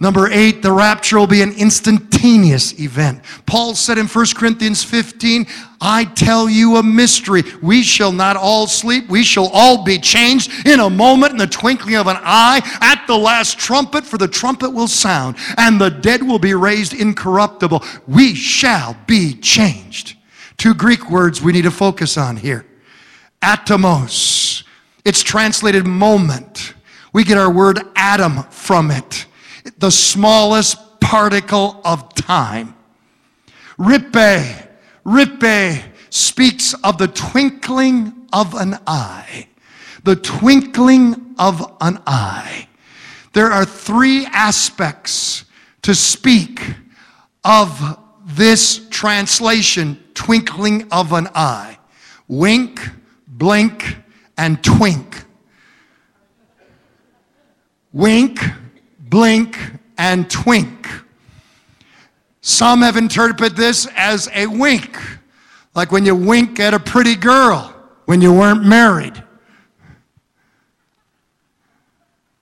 Number 8, the rapture will be an instantaneous event. Paul said in 1 Corinthians 15, I tell you a mystery. We shall not all sleep. We shall all be changed in a moment, in the twinkling of an eye, at the last trumpet, for the trumpet will sound, and the dead will be raised incorruptible. We shall be changed. 2 Greek words we need to focus on here. Atomos. It's translated moment. We get our word atom from it. The smallest particle of time. Rippe speaks of the twinkling of an eye. the twinkling of an eye. There are three aspects to speak of this translation, twinkling of an eye. Wink, blink, and twink. Wink, blink, and twink. Some have interpreted this as a wink, like when you wink at a pretty girl when you weren't married.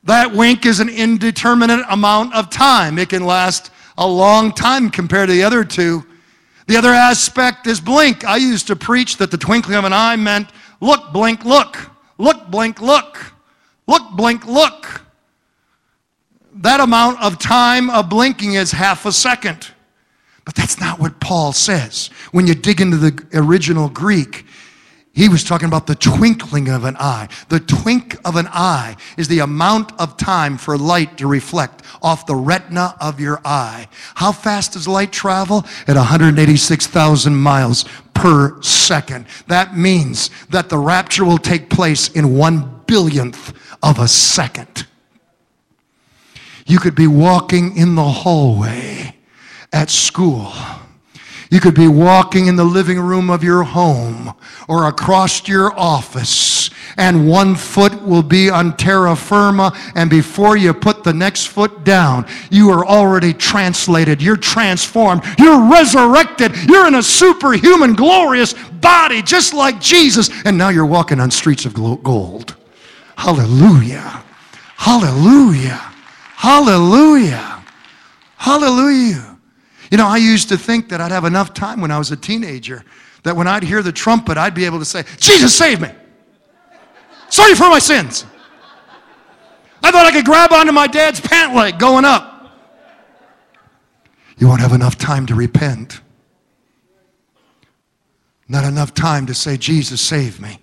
That wink is an indeterminate amount of time. It can last a long time compared to the other two. The other aspect is blink. I used to preach that the twinkling of an eye meant look, blink, look. Look, blink, look. Look, blink, look. That amount of time of blinking is half a second. But that's not what Paul says. When you dig into the original Greek, he was talking about the twinkling of an eye. The twink of an eye is the amount of time for light to reflect off the retina of your eye. How fast does light travel? At 186,000 miles per second. That means that the rapture will take place in 1/1,000,000th of a second. You could be walking in the hallway at school. You could be walking in the living room of your home or across your office, and one foot will be on terra firma, and before you put the next foot down, you are already translated, you're transformed, you're resurrected, you're in a superhuman, glorious body just like Jesus, and now you're walking on streets of gold. Hallelujah. Hallelujah. Hallelujah. Hallelujah. You know, I used to think that I'd have enough time when I was a teenager that when I'd hear the trumpet, I'd be able to say, Jesus, save me. Sorry for my sins. I thought I could grab onto my dad's pant leg going up. You won't have enough time to repent. Not enough time to say, Jesus, save me.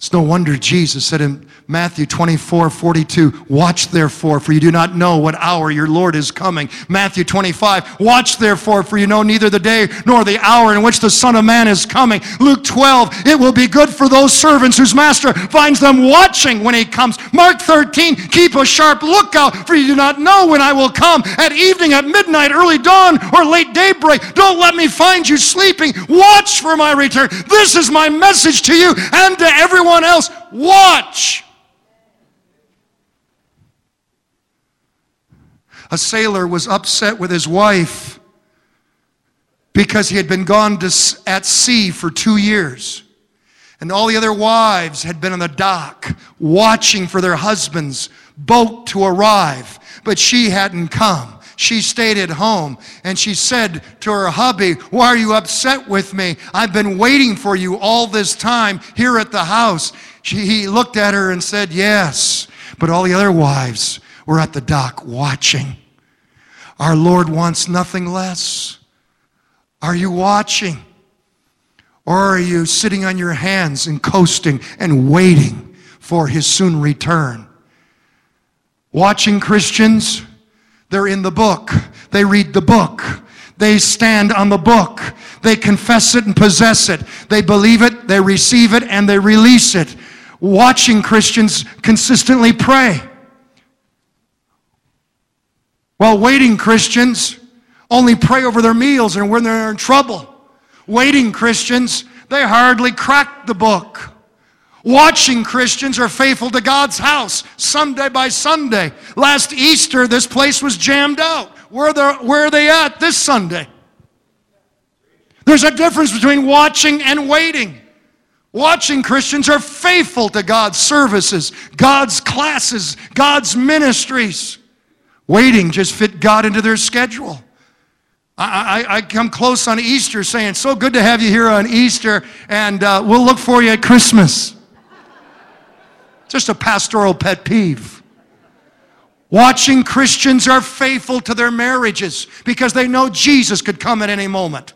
It's no wonder Jesus said in Matthew 24:42, watch therefore, for you do not know what hour your Lord is coming. Matthew 25, watch therefore, for you know neither the day nor the hour in which the Son of Man is coming. Luke 12, it will be good for those servants whose master finds them watching when he comes. Mark 13, keep a sharp lookout, for you do not know when I will come. At evening, at midnight, early dawn, or late daybreak, don't let me find you sleeping. Watch for my return. This is my message to you and to everyone else. Watch. A sailor was upset with his wife because he had been gone at sea for 2 years, and all the other wives had been on the dock watching for their husband's boat to arrive, but she hadn't come. She stayed at home, and she said to her hubby, why are you upset with me? I've been waiting for you all this time here at the house. He looked at her and said, yes, but all the other wives were at the dock watching. Our Lord wants nothing less. Are you watching? Or are you sitting on your hands and coasting and waiting for his soon return? Watching Christians, they're in the book. They read the book. They stand on the book. They confess it and possess it. They believe it, they receive it, and they release it. Watching Christians consistently pray, while waiting Christians only pray over their meals and when they're in trouble. Waiting Christians, they hardly crack the book. Watching Christians are faithful to God's house, Sunday by Sunday. Last Easter, this place was jammed out. Where are they at this Sunday? There's a difference between watching and waiting. Watching Christians are faithful to God's services, God's classes, God's ministries. Waiting just fit God into their schedule. I come close on Easter saying, so good to have you here on Easter, and we'll look for you at Christmas. Just a pastoral pet peeve. Watching Christians are faithful to their marriages because they know Jesus could come at any moment.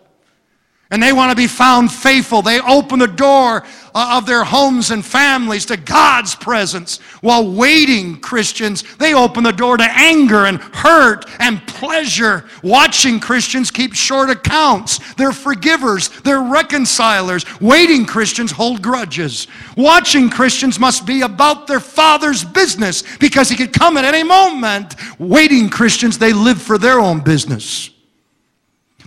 And they want to be found faithful. They open the door of their homes and families to God's presence. While waiting Christians, they open the door to anger and hurt and pleasure. Watching Christians keep short accounts. They're forgivers. They're reconcilers. Waiting Christians hold grudges. Watching Christians must be about their Father's business because He could come at any moment. Waiting Christians, they live for their own business.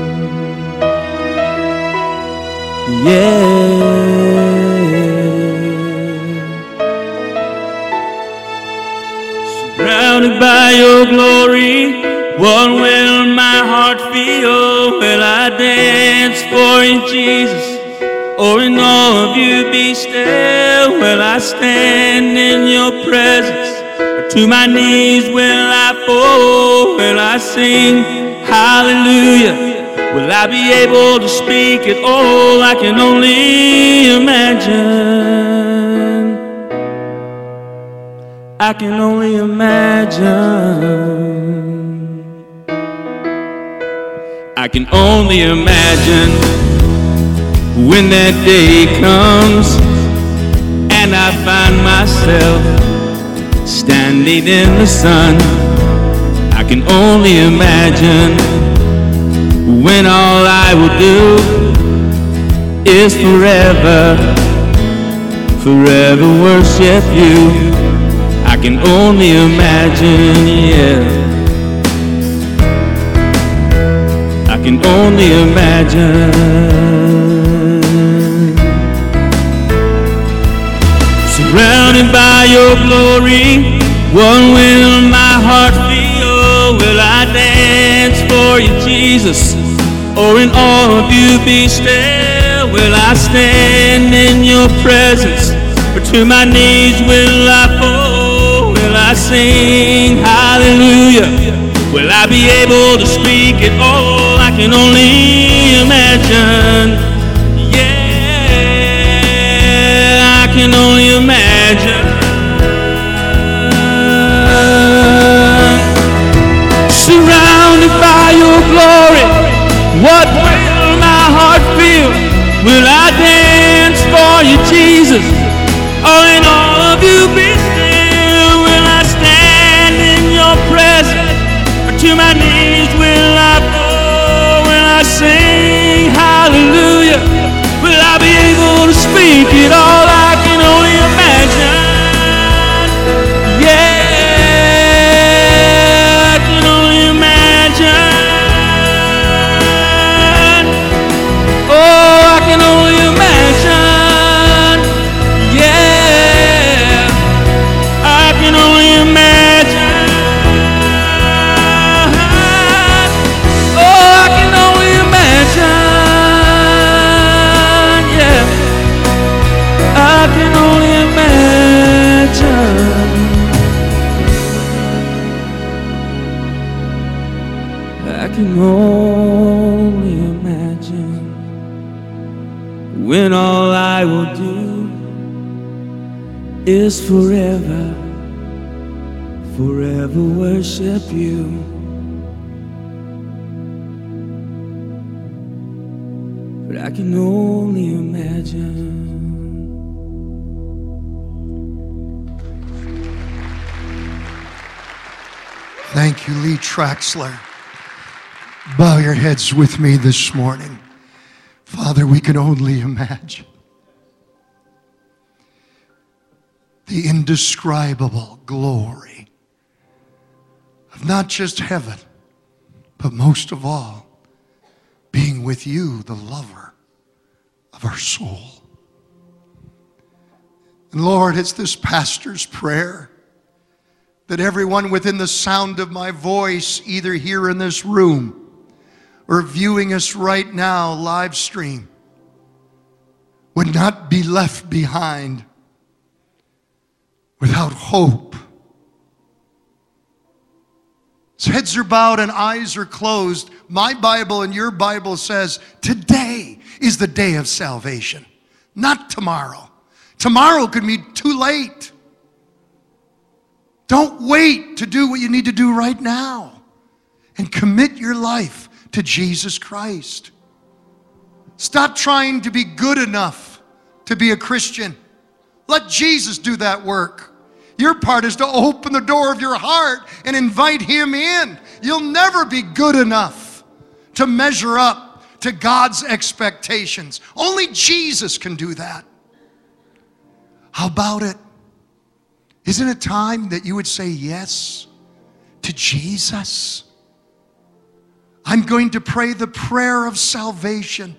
Yeah, surrounded by your glory, what will my heart feel? Will I dance for in Jesus, or in all of you be still? Will I stand in your presence, or to my knees will I fall? Will I sing hallelujah? Will I be able to speak at all? I can only imagine. I can only imagine. I can only imagine when that day comes and I find myself standing in the sun. I can only imagine when all I will do is forever, forever worship you. I can only imagine, yeah. I can only imagine. Surrounded by your glory, what will my heart feel? Will I dance for you, Jesus? Or in all of you be still? Will I stand in your presence, or to my knees will I fall? Will I sing hallelujah? Will I be able to speak at all? I can only imagine. Yeah, I can only imagine. Surrounded by your glory, what will my heart feel? Will I dance for you, Jesus? Oh, and all of you be still. Will I stand in your presence, or to my knees will I fall? Will I sing hallelujah? Will I be able to speak it all? I can only imagine. Yeah, I can only imagine. I can only imagine, yeah, I can only imagine, oh, I can only imagine, yeah, I can only imagine, I can only imagine. When all I will do is forever, forever worship you. But I can only imagine. Thank you, Lee Traxler. Bow your heads with me this morning. Father, we can only imagine the indescribable glory of not just heaven, but most of all, being with you, the lover of our soul. And Lord, it's this pastor's prayer that everyone within the sound of my voice, either here in this room or viewing us right now live stream, would not be left behind without hope. So heads are bowed and eyes are closed. My Bible and your Bible says today is the day of salvation, not tomorrow. Tomorrow could be too late. Don't wait to do what you need to do right now and commit your life to Jesus Christ. Stop trying to be good enough to be a Christian. Let Jesus do that work. Your part is to open the door of your heart and invite Him in. You'll never be good enough to measure up to God's expectations. Only Jesus can do that. How about it? Isn't it time that you would say yes to Jesus? I'm going to pray the prayer of salvation,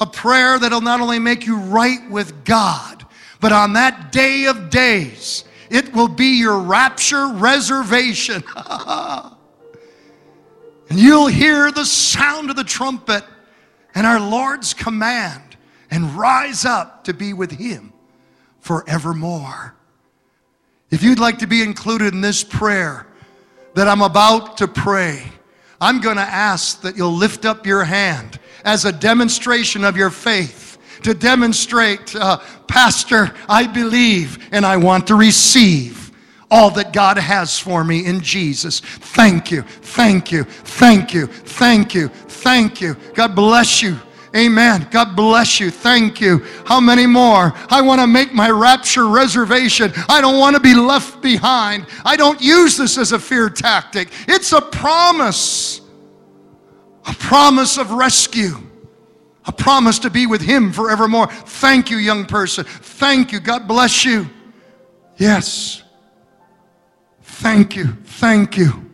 a prayer that'll not only make you right with God, but on that day of days, it will be your rapture reservation. And you'll hear the sound of the trumpet and our Lord's command and rise up to be with Him forevermore. If you'd like to be included in this prayer that I'm about to pray, I'm going to ask that you'll lift up your hand as a demonstration of your faith, to demonstrate, Pastor, I believe and I want to receive all that God has for me in Jesus. Thank you, thank you, thank you, thank you, thank you. God bless you. Amen. God bless you. Thank you. How many more? I want to make my rapture reservation. I don't want to be left behind. I don't use this as a fear tactic. It's a promise of rescue, a promise to be with Him forevermore. Thank you, young person. Thank you. God bless you. Yes. Thank you. Thank you.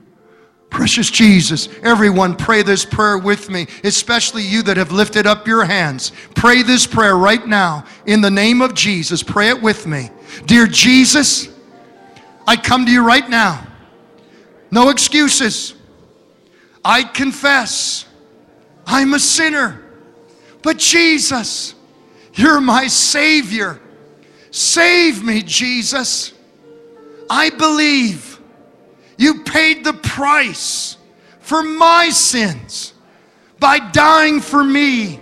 Precious Jesus, everyone pray this prayer with me, especially you that have lifted up your hands. Pray this prayer right now in the name of Jesus. Pray it with me. Dear Jesus, I come to you right now. No excuses. I confess I'm a sinner. But Jesus, you're my Savior. Save me, Jesus. I believe you paid the price for my sins by dying for me.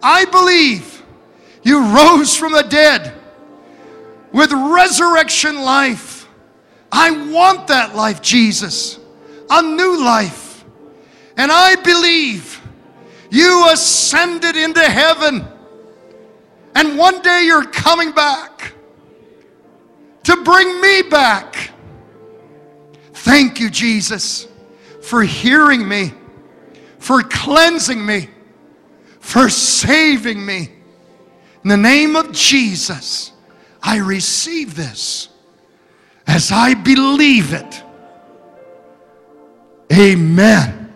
I believe you rose from the dead with resurrection life. I want that life, Jesus, a new life. And I believe you ascended into heaven, and one day you're coming back to bring me back. Thank you, Jesus, for hearing me, for cleansing me, for saving me. In the name of Jesus, I receive this as I believe it. Amen.